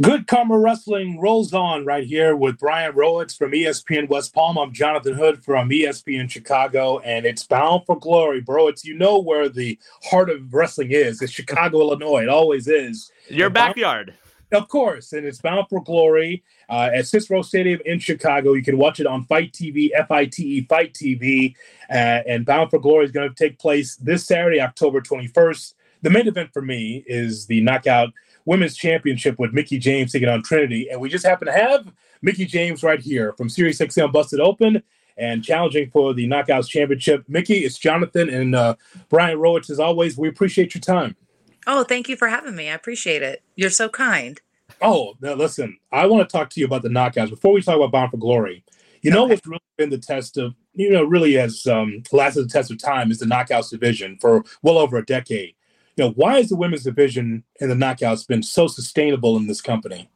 Good Karma Wrestling rolls on right here with Brian Rowitz from ESPN West Palm. I'm Jonathan Hood from ESPN Chicago, and it's Bound for Glory, bro. It's, you know, where the heart of wrestling is. It's Chicago, Illinois. It always is. Your backyard. Of course, and it's Bound for Glory at Cicero Stadium in Chicago. You can watch it on Fight TV, F-I-T-E, Fight TV. And Bound for Glory is going to take place this Saturday, October 21st. The main event for me is the Knockout Women's Championship with Mickie James taking on Trinity. And we just happen to have Mickie James right here from SiriusXM Busted Open and challenging for the Knockouts Championship. Mickie, it's Jonathan and Brian Rowitz as always. We appreciate your time. Oh, thank you for having me. I appreciate it. You're so kind. Oh, now listen, I want to talk to you about the Knockouts. Before we talk about Bound for Glory, you know what's really been the test of, really has lasted the test of time is the Knockouts division for well over a decade. Why has the women's division and the Knockouts been so sustainable in this company?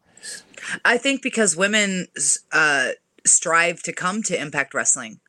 I think because women strive to come to Impact Wrestling.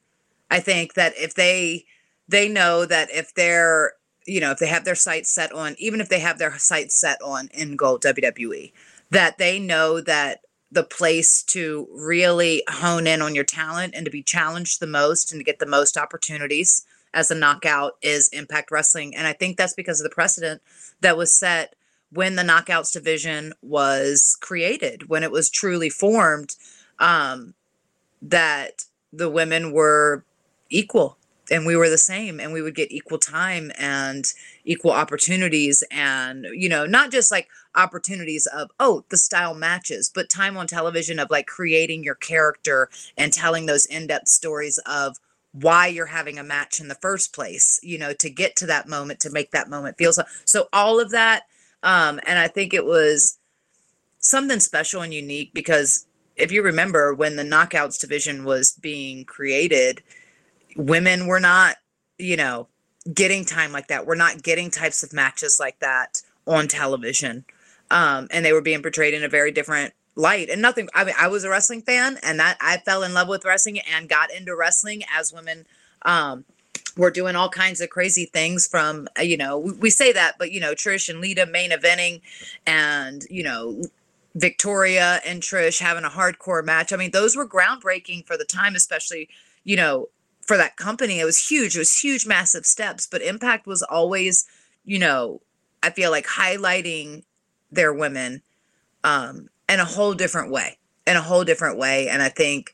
I think that if they know that if they're, if they have their sights set on, even if they have their sights set on in gold WWE, that they know that the place to really hone in on your talent and to be challenged the most and to get the most opportunities as a knockout is Impact Wrestling. And I think that's because of the precedent that was set when the Knockouts division was created, when it was truly formed, that the women were equal and we were the same and we would get equal time and equal opportunities and, not just like opportunities of, the style matches, but time on television of like creating your character and telling those in-depth stories of why you're having a match in the first place, to get to that moment, to make that moment feel so all of that. And I think it was something special and unique because if you remember when the Knockouts division was being created, women were not, getting time like that. We're not getting types of matches like that on television. And they were being portrayed in a very different light and nothing. I mean, I was a wrestling fan and that I fell in love with wrestling and got into wrestling as women were doing all kinds of crazy things from, we say that, but, Trish and Lita main eventing and, Victoria and Trish having a hardcore match. I mean, those were groundbreaking for the time, especially, for that company. It was huge. It was huge, massive steps, but Impact was always, I feel like highlighting their women, in a whole different way, And I think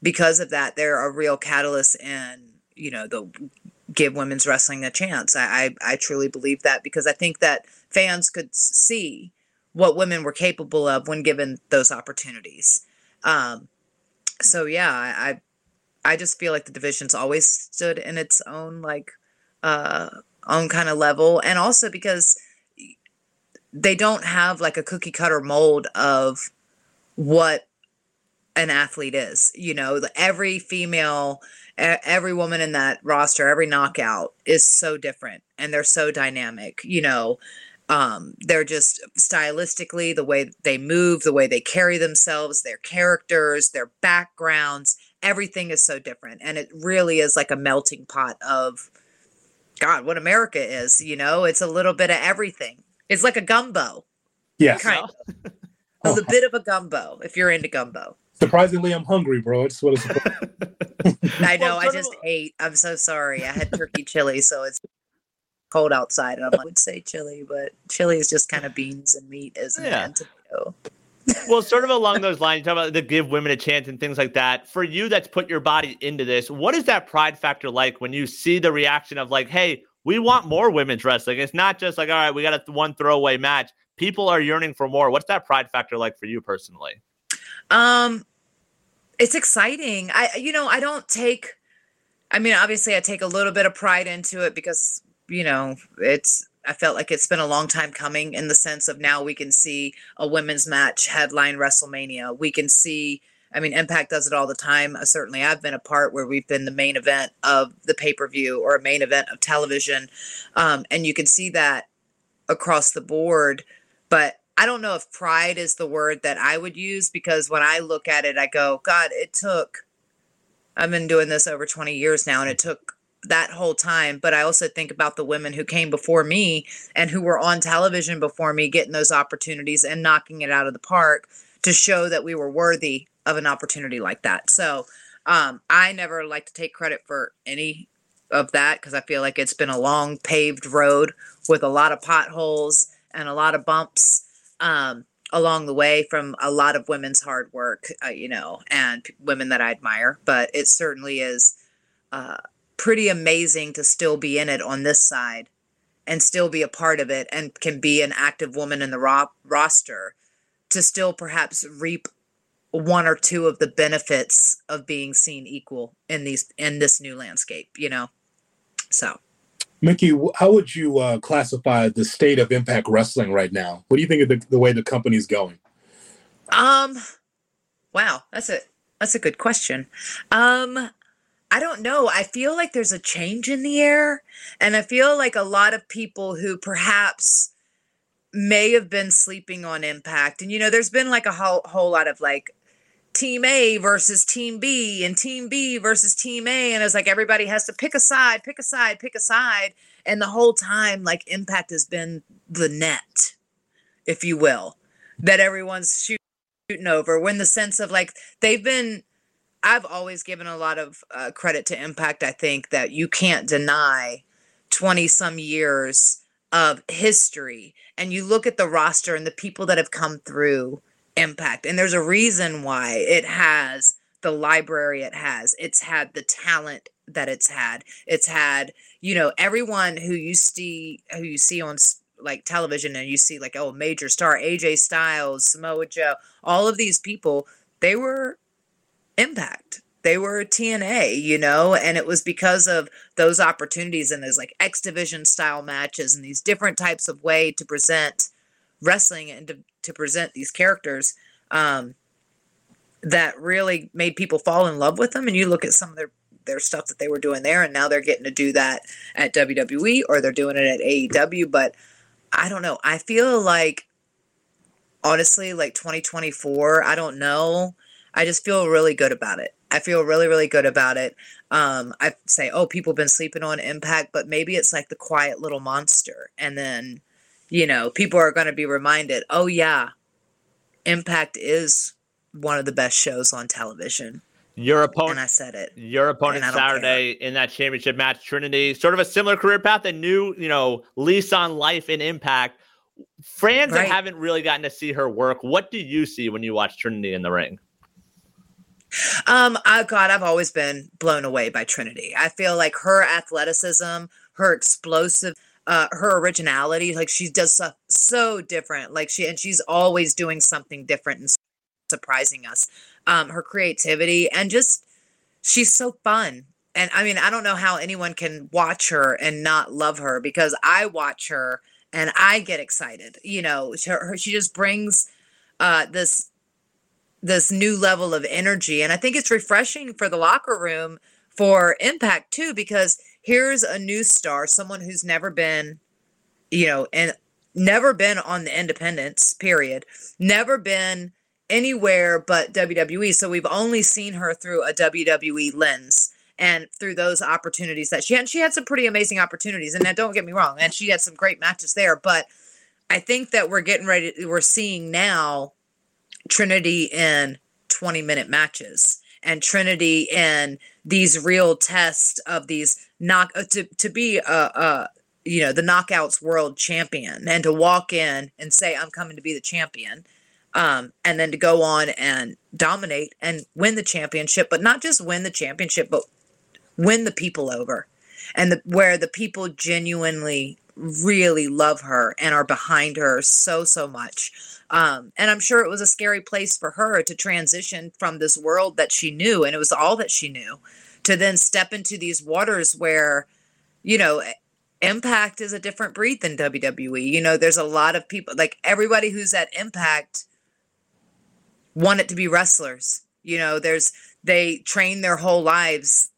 because of that, they're a real catalyst and, they'll give women's wrestling a chance. I truly believe that because I think that fans could see what women were capable of when given those opportunities. I just feel like the division's always stood in its own, own kind of level. And also because they don't have like a cookie cutter mold of what an athlete is. Every female, every woman in that roster, every knockout is so different and they're so dynamic, they're just stylistically the way they move, the way they carry themselves, their characters, their backgrounds, everything is so different. And it really is like a melting pot of God, what America is, it's a little bit of everything. It's like a gumbo. Yes. Kind of. It's a bit of a gumbo, if you're into gumbo. Surprisingly, I'm hungry, bro. It's what it's I know. I just ate. I'm so sorry. I had turkey chili, so it's cold outside. And I would say chili, but chili is just kind of beans and meat, isn't it? And tomato. Well, sort of along those lines, you talk about the give women a chance and things like that. For you that's put your body into this, what is that pride factor like when you see the reaction of like, hey, we want more women's wrestling. It's not just like, all right, we got one throwaway match. People are yearning for more. What's that pride factor like for you personally? It's exciting. Obviously I take a little bit of pride into it because, I felt like it's been a long time coming in the sense of now we can see a women's match headline WrestleMania. We can see, Impact does it all the time. Certainly I've been a part where we've been the main event of the pay-per-view or a main event of television. And you can see that across the board. But I don't know if pride is the word that I would use because when I look at it, I go, God, I've been doing this over 20 years now and it took that whole time. But I also think about the women who came before me and who were on television before me getting those opportunities and knocking it out of the park to show that we were worthy of an opportunity like that. So I never like to take credit for any of that because I feel like it's been a long paved road with a lot of potholes and a lot of bumps along the way from a lot of women's hard work, and women that I admire. But it certainly is pretty amazing to still be in it on this side and still be a part of it and can be an active woman in the roster to still perhaps reap one or two of the benefits of being seen equal in this new landscape, so. Mickie, how would you classify the state of Impact Wrestling right now? What do you think of the way the company's going? Wow, that's a good question. I don't know. I feel like there's a change in the air, and I feel like a lot of people who perhaps may have been sleeping on Impact, and there's been like a whole lot of like Team A versus Team B and Team B versus Team A. And it's like, everybody has to pick a side. And the whole time, like, Impact has been the net, if you will, that everyone's shooting over. When the sense of like, I've always given a lot of credit to Impact. I think that you can't deny 20 some years of history. And you look at the roster and the people that have come through Impact. And there's a reason why it has the library it has. It's had the talent that it's had. It's had, everyone who you see on like television and you see like, oh, major star, AJ Styles, Samoa Joe, all of these people, they were Impact. They were TNA, and it was because of those opportunities and those like X Division style matches and these different types of way to present wrestling and to present these characters that really made people fall in love with them. And you look at some of their stuff that they were doing there, and now they're getting to do that at WWE or they're doing it at AEW. But I don't know. I feel like, honestly, like 2024, I don't know. I just feel really good about it. I feel really, really good about it. I say, oh, people have been sleeping on Impact, but maybe it's like the quiet little monster. And then, people are going to be reminded, oh, yeah, Impact is one of the best shows on television. Your opponent Saturday in that championship match, Trinity, sort of a similar career path, a new, lease on life in Impact. Fans that haven't really gotten to see her work, what do you see when you watch Trinity in the ring? I've always been blown away by Trinity. I feel like her athleticism, her explosive, her originality, like she does stuff so different. Like she's always doing something different and surprising us. Her creativity and just, she's so fun. And I mean, I don't know how anyone can watch her and not love her, because I watch her and I get excited. She just brings this new level of energy. And I think it's refreshing for the locker room for Impact too, because here's a new star, someone who's never been, and never been on the independents, period, never been anywhere but WWE. So we've only seen her through a WWE lens and through those opportunities that she had. And she had some pretty amazing opportunities, and now don't get me wrong. And she had some great matches there, but I think that we're seeing now Trinity in 20-minute matches and Trinity in these real tests of these to be the Knockouts world champion and to walk in and say, I'm coming to be the champion. And then to go on and dominate and win the championship, but not just win the championship, but win the people over and where the people genuinely really love her and are behind her so, so much. And I'm sure it was a scary place for her to transition from this world that she knew, and it was all that she knew, to then step into these waters where, Impact is a different breed than WWE. There's a lot of people, like everybody who's at Impact want it to be wrestlers. They train their whole lives,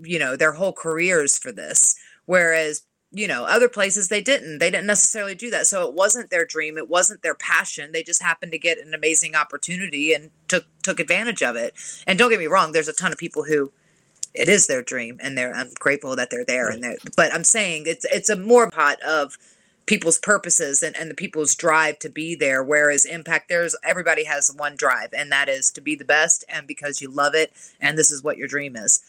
their whole careers for this. Whereas other places they didn't necessarily do that. So it wasn't their dream. It wasn't their passion. They just happened to get an amazing opportunity and took advantage of it. And don't get me wrong, there's a ton of people who it is their dream, and I'm grateful that they're there. Right. But I'm saying it's a more pot of people's purposes and the people's drive to be there. Whereas Impact, everybody has one drive, and that is to be the best, and because you love it, and this is what your dream is.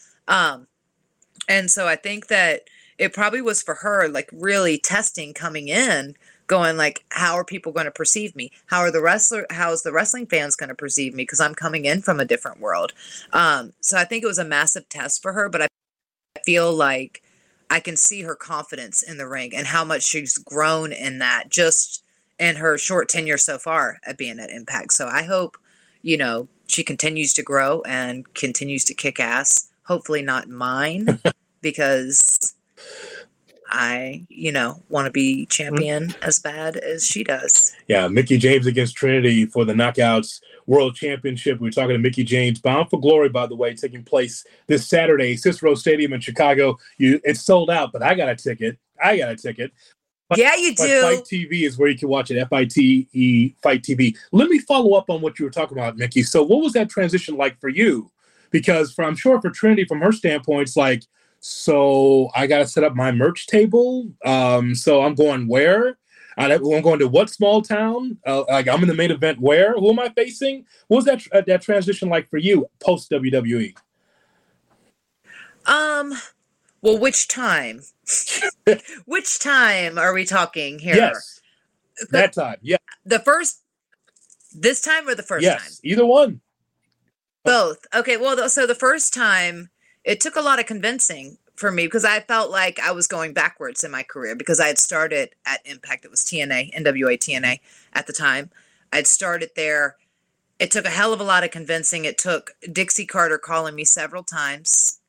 And so I think that it probably was for her, like, really testing coming in, going like, how are people going to perceive me? How is the wrestling fans going to perceive me? Because I'm coming in from a different world. So I think it was a massive test for her, but I feel like I can see her confidence in the ring and how much she's grown in that just in her short tenure so far at being at Impact. So I hope, she continues to grow and continues to kick ass. Hopefully not mine, because I, want to be champion as bad as she does. Yeah, Mickie James against Trinity for the Knockouts World Championship. We're talking to Mickie James. Bound for Glory, by the way, taking place this Saturday, Cicero Stadium in Chicago. It's sold out, but I got a ticket. Yeah, you do. Fight TV is where you can watch it. F-I-T-E, Fight TV. Let me follow up on what you were talking about, Mickie. So what was that transition like for you? Because I'm sure for Trinity, from her standpoint, it's like, so I got to set up my merch table. So I'm going where? I'm going to what small town? I'm in the main event where? Who am I facing? What was that transition like for you post-WWE? Well, which time? Which time are we talking here? Yes, that time, yeah. This time or the first time? Yes, either one. Both. Okay, well, so the first time, it took a lot of convincing for me because I felt like I was going backwards in my career because I had started at Impact. It was TNA, NWA TNA at the time. I'd started there. It took a hell of a lot of convincing. It took Dixie Carter calling me several times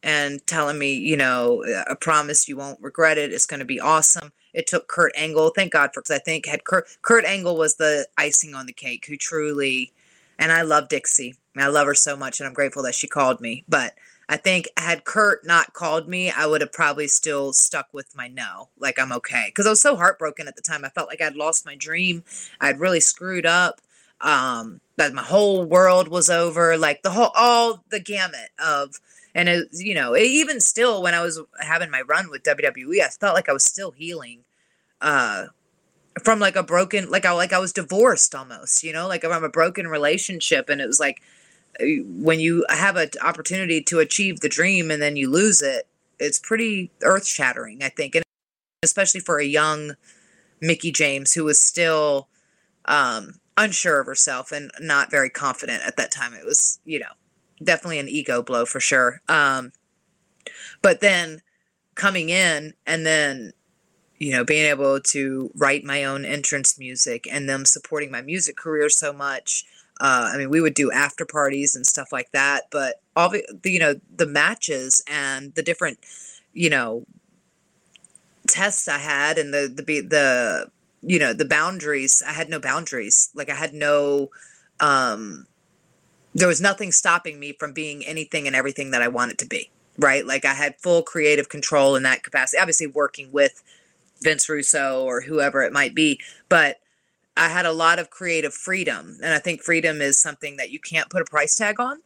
and telling me, I promise you won't regret it. It's going to be awesome. It took Kurt Angle. Thank God for, because I think had Kurt Angle was the icing on the cake who truly, and I love Dixie. I love her so much, and I'm grateful that she called me, but I think had Kurt not called me, I would have probably still stuck with my no, like I'm okay. Because I was so heartbroken at the time. I felt like I'd lost my dream. I'd really screwed up. But my whole world was over. Like all the gamut of, and it, even still when I was having my run with WWE, I felt like I was still healing from like a broken, like I was divorced almost, like I'm a broken relationship. And it was like, when you have an opportunity to achieve the dream and then you lose it, it's pretty earth-shattering, I think. And especially for a young Mickie James who was still unsure of herself and not very confident at that time. It was, definitely an ego blow for sure. But then coming in and then, being able to write my own entrance music and them supporting my music career so much. We would do after parties and stuff like that, but all the matches and the different, tests I had and the boundaries, I had no boundaries. Like I had no, there was nothing stopping me from being anything and everything that I wanted to be. Right. Like I had full creative control in that capacity, obviously working with Vince Russo or whoever it might be, but I had a lot of creative freedom, and I think freedom is something that you can't put a price tag on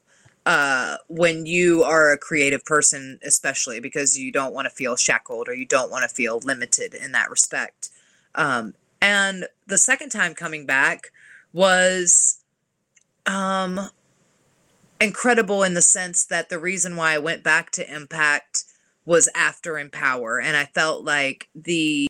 when you are a creative person, especially because you don't want to feel shackled or you don't want to feel limited in that respect. And the second time coming back was incredible in the sense that the reason why I went back to Impact was after Empower, and I felt like the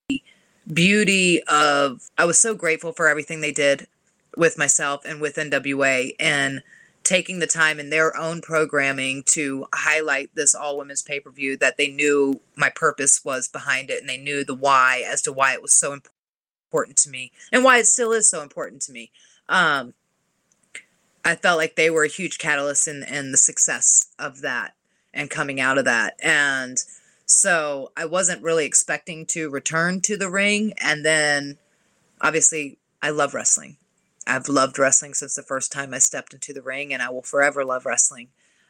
beauty of, I was so grateful for everything they did with myself and with NWA and taking the time in their own programming to highlight this all women's pay-per-view that they knew my purpose was behind it. And they knew the why as to why it was so important to me and why it still is so important to me. I felt like they were a huge catalyst in the success of that and coming out of that. And so I wasn't really expecting to return to the ring. And then, obviously, I love wrestling. I've loved wrestling since the first time I stepped into the ring, and I will forever love wrestling.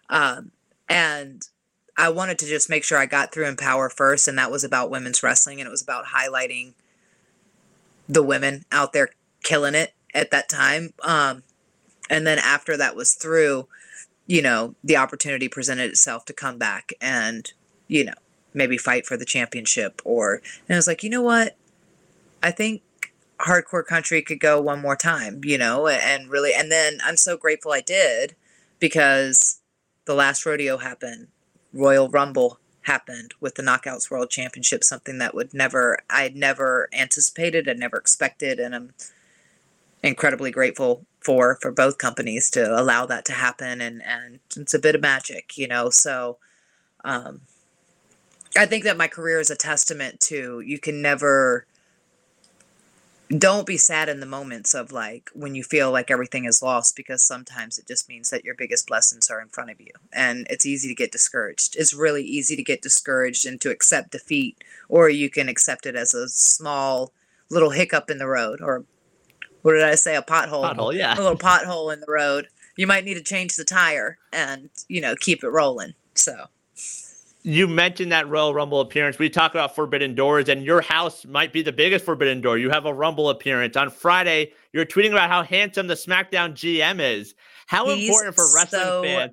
And I wanted to just make sure I got through Empower first, and that was about women's wrestling, and it was about highlighting the women out there killing it at that time. And then after that was through, you know, the opportunity presented itself to come back and, you know, maybe fight for the championship. Or, and I was like, you know what? I think hardcore country could go one more time, you know, and really, and then I'm so grateful I did, because the last rodeo happened, Royal Rumble happened with the Knockouts World Championship, something that would never, I'd never anticipated and never expected. And I'm incredibly grateful for both companies to allow that to happen. And it's a bit of magic, you know? So, I think that my career is a testament to, you can never, don't be sad in the moments of like when you feel like everything is lost, because sometimes it just means that your biggest blessings are in front of you. And it's easy to get discouraged. It's really easy to get discouraged and to accept defeat, or you can accept it as a small little hiccup in the road, or what did I say? A pothole. Pothole, yeah. A little pothole in the road. You might need to change the tire and, you know, keep it rolling. So. You mentioned that Royal Rumble appearance. We talk about forbidden doors, and your house might be the biggest forbidden door. You have a Rumble appearance. On Friday, you're tweeting about how handsome the SmackDown GM is. How he's important for wrestling so fans.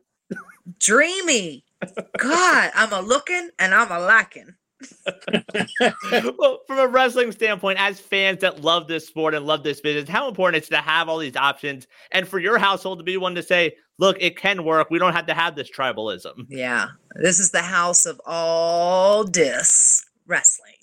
Dreamy. God, I'm a-looking and I'm a-lacking. Well, from a wrestling standpoint, as fans that love this sport and love this business, how important it's to have all these options, and for your household to be one to say, look, it can work. We don't have to have this tribalism. Yeah. This is the house of all dis wrestling.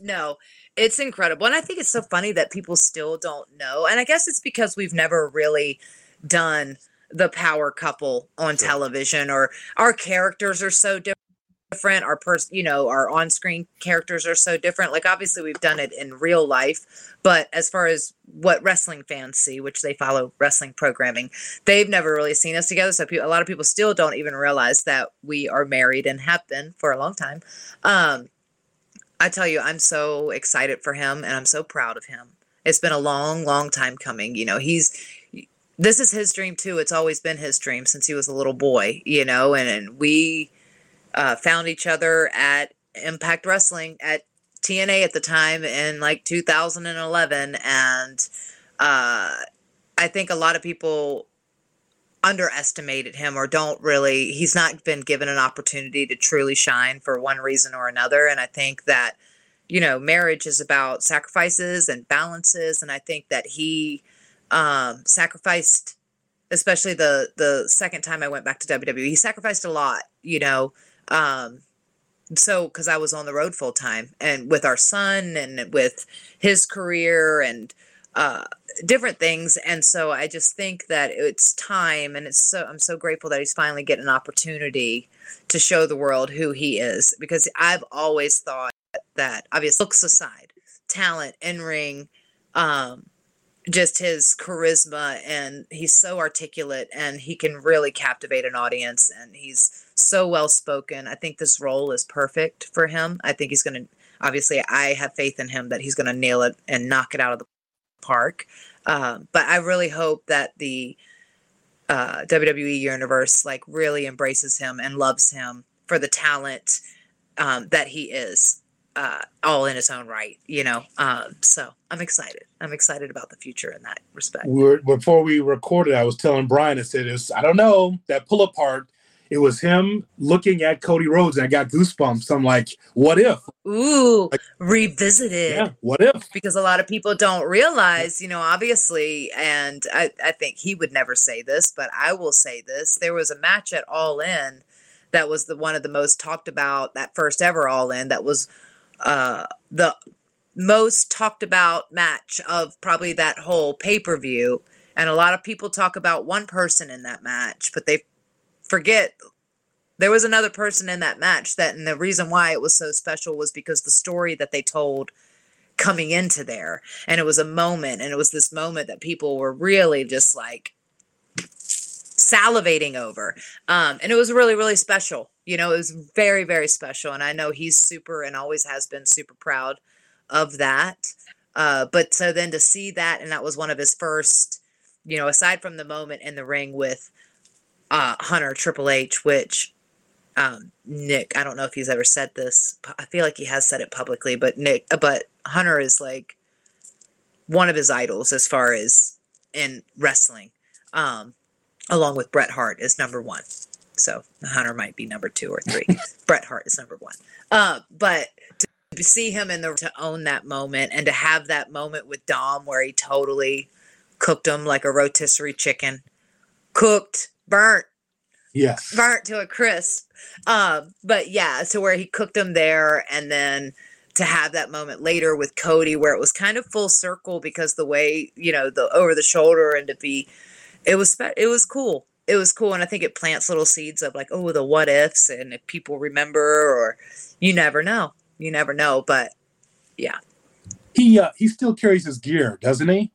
No, it's incredible. And I think it's so funny that people still don't know. And I guess it's because we've never really done the power couple on television, or our characters are so different. Our on-screen characters are so different. Like, obviously we've done it in real life, but as far as what wrestling fans see, which they follow wrestling programming, they've never really seen us together. So a lot of people still don't even realize that we are married and have been for a long time. I tell you, I'm so excited for him, and I'm so proud of him. It's been a long, long time coming. You know, this is his dream too. It's always been his dream since he was a little boy, you know, and we found each other at Impact Wrestling at TNA at the time in like 2011. And I think a lot of people underestimated him, or don't really, he's not been given an opportunity to truly shine for one reason or another. And I think that, you know, marriage is about sacrifices and balances. And I think that he sacrificed, especially the second time I went back to WWE, he sacrificed a lot, you know, so, cause I was on the road full time, and with our son and with his career and, different things. And so I just think that it's time, and I'm so grateful that he's finally getting an opportunity to show the world who he is, because I've always thought that, obviously, looks aside, talent, in-ring, just his charisma, and he's so articulate, and he can really captivate an audience, and he's so well-spoken. I think this role is perfect for him. I think he's going to, obviously I have faith in him that he's going to nail it and knock it out of the park. But I really hope that the WWE universe like really embraces him and loves him for the talent that he is. All in his own right, you know. So I'm excited. I'm excited about the future in that respect. Before we recorded, I was telling Brian, I said, I don't know, that pull apart, it was him looking at Cody Rhodes, and I got goosebumps. I'm like, what if? Ooh, like, revisited. Yeah, what if? Because a lot of people don't realize, you know, obviously, and I think he would never say this, but I will say this. There was a match at All In that was one of the most talked about, that first ever All In, that was the most talked about match of probably that whole pay-per-view. And a lot of people talk about one person in that match, but they forget there was another person in that match, and the reason why it was so special was because the story that they told coming into there, and it was a moment, and it was this moment that people were really just like salivating over. And it was really, really special. You know, it was very, very special. And I know he's super, and always has been super proud of that. But so then to see that, and that was one of his first, you know, aside from the moment in the ring with Hunter, Triple H, which Nick, I don't know if he's ever said this. I feel like he has said it publicly, but Hunter is like one of his idols as far as in wrestling. along with Bret Hart is number one. So Hunter might be number two or three. Bret Hart is number one. But to see him in the to own that moment and to have that moment with Dom where he totally cooked him like a rotisserie chicken, cooked, burnt. Yes. Burnt to a crisp. But yeah, so where he cooked him there, and then to have that moment later with Cody where it was kind of full circle because the way, you know, the over the shoulder, and to be, it was cool. It was cool. And I think it plants little seeds of like, oh, the what ifs, and if people remember, or you never know. You never know. But yeah. He still carries his gear, doesn't he?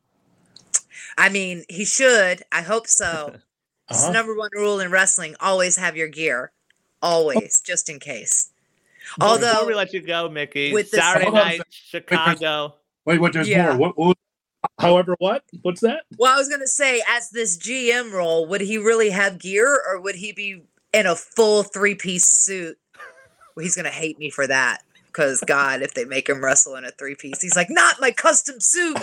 I mean, he should. I hope so. Uh-huh. It's the number one rule in wrestling. Always have your gear. Always. Oh. Just in case. Although. Before we let you go, Mickie. With Saturday night, Chicago. Wait, what? There's more. What? However, what? What's that? Well, I was going to say, as this GM role, would he really have gear, or would he be in a full three-piece suit? Well, he's going to hate me for that. Because, God, if they make him wrestle in a three-piece, he's like, not my custom suit.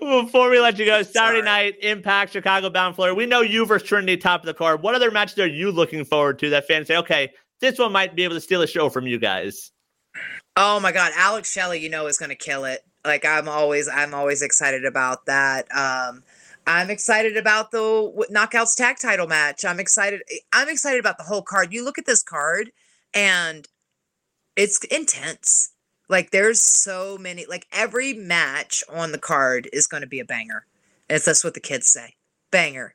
Before we let you go, Saturday night, Impact, Chicago, Bound for Glory. We know you versus Trinity, top of the card. What other matches are you looking forward to that fans say, okay, this one might be able to steal a show from you guys? Oh, my God. Alex Shelley, you know, is going to kill it. Like, I'm always excited about that. I'm excited about the Knockouts tag title match. I'm excited about the whole card. You look at this card, and it's intense. Like, there's so many, like, every match on the card is going to be a banger. And that's what the kids say, banger.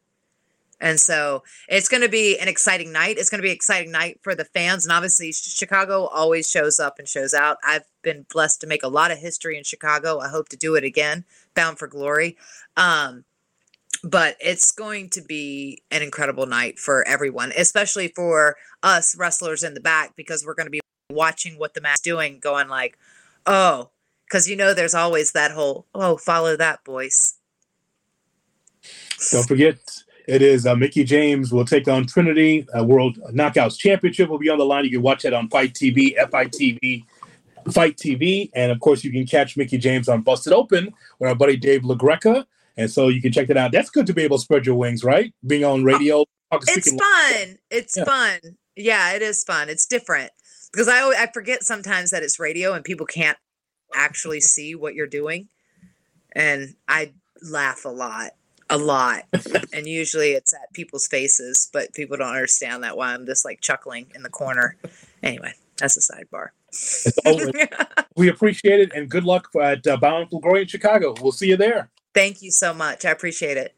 And so it's going to be an exciting night. It's going to be an exciting night for the fans. And obviously Chicago always shows up and shows out. I've been blessed to make a lot of history in Chicago. I hope to do it again, Bound for Glory. But it's going to be an incredible night for everyone, especially for us wrestlers in the back, because we're going to be watching what the match is doing, going like, oh, because, you know, there's always that whole, oh, follow that, boys. Don't forget, it is Mickie James will take on Trinity. World Knockouts Championship will be on the line. You can watch that on Fight TV, FITV. Fight TV. And, of course, you can catch Mickie James on Busted Open with our buddy Dave LaGreca. And so you can check that out. That's good to be able to spread your wings, right? Being on radio. It's fun. It's fun. Yeah, it is fun. It's different. Because I forget sometimes that it's radio and people can't actually see what you're doing. And I laugh a lot. And usually it's at people's faces, but people don't understand that, why I'm just like chuckling in the corner. Anyway, that's a sidebar. We appreciate it. And good luck at Bound for Glory in Chicago. We'll see you there. Thank you so much. I appreciate it.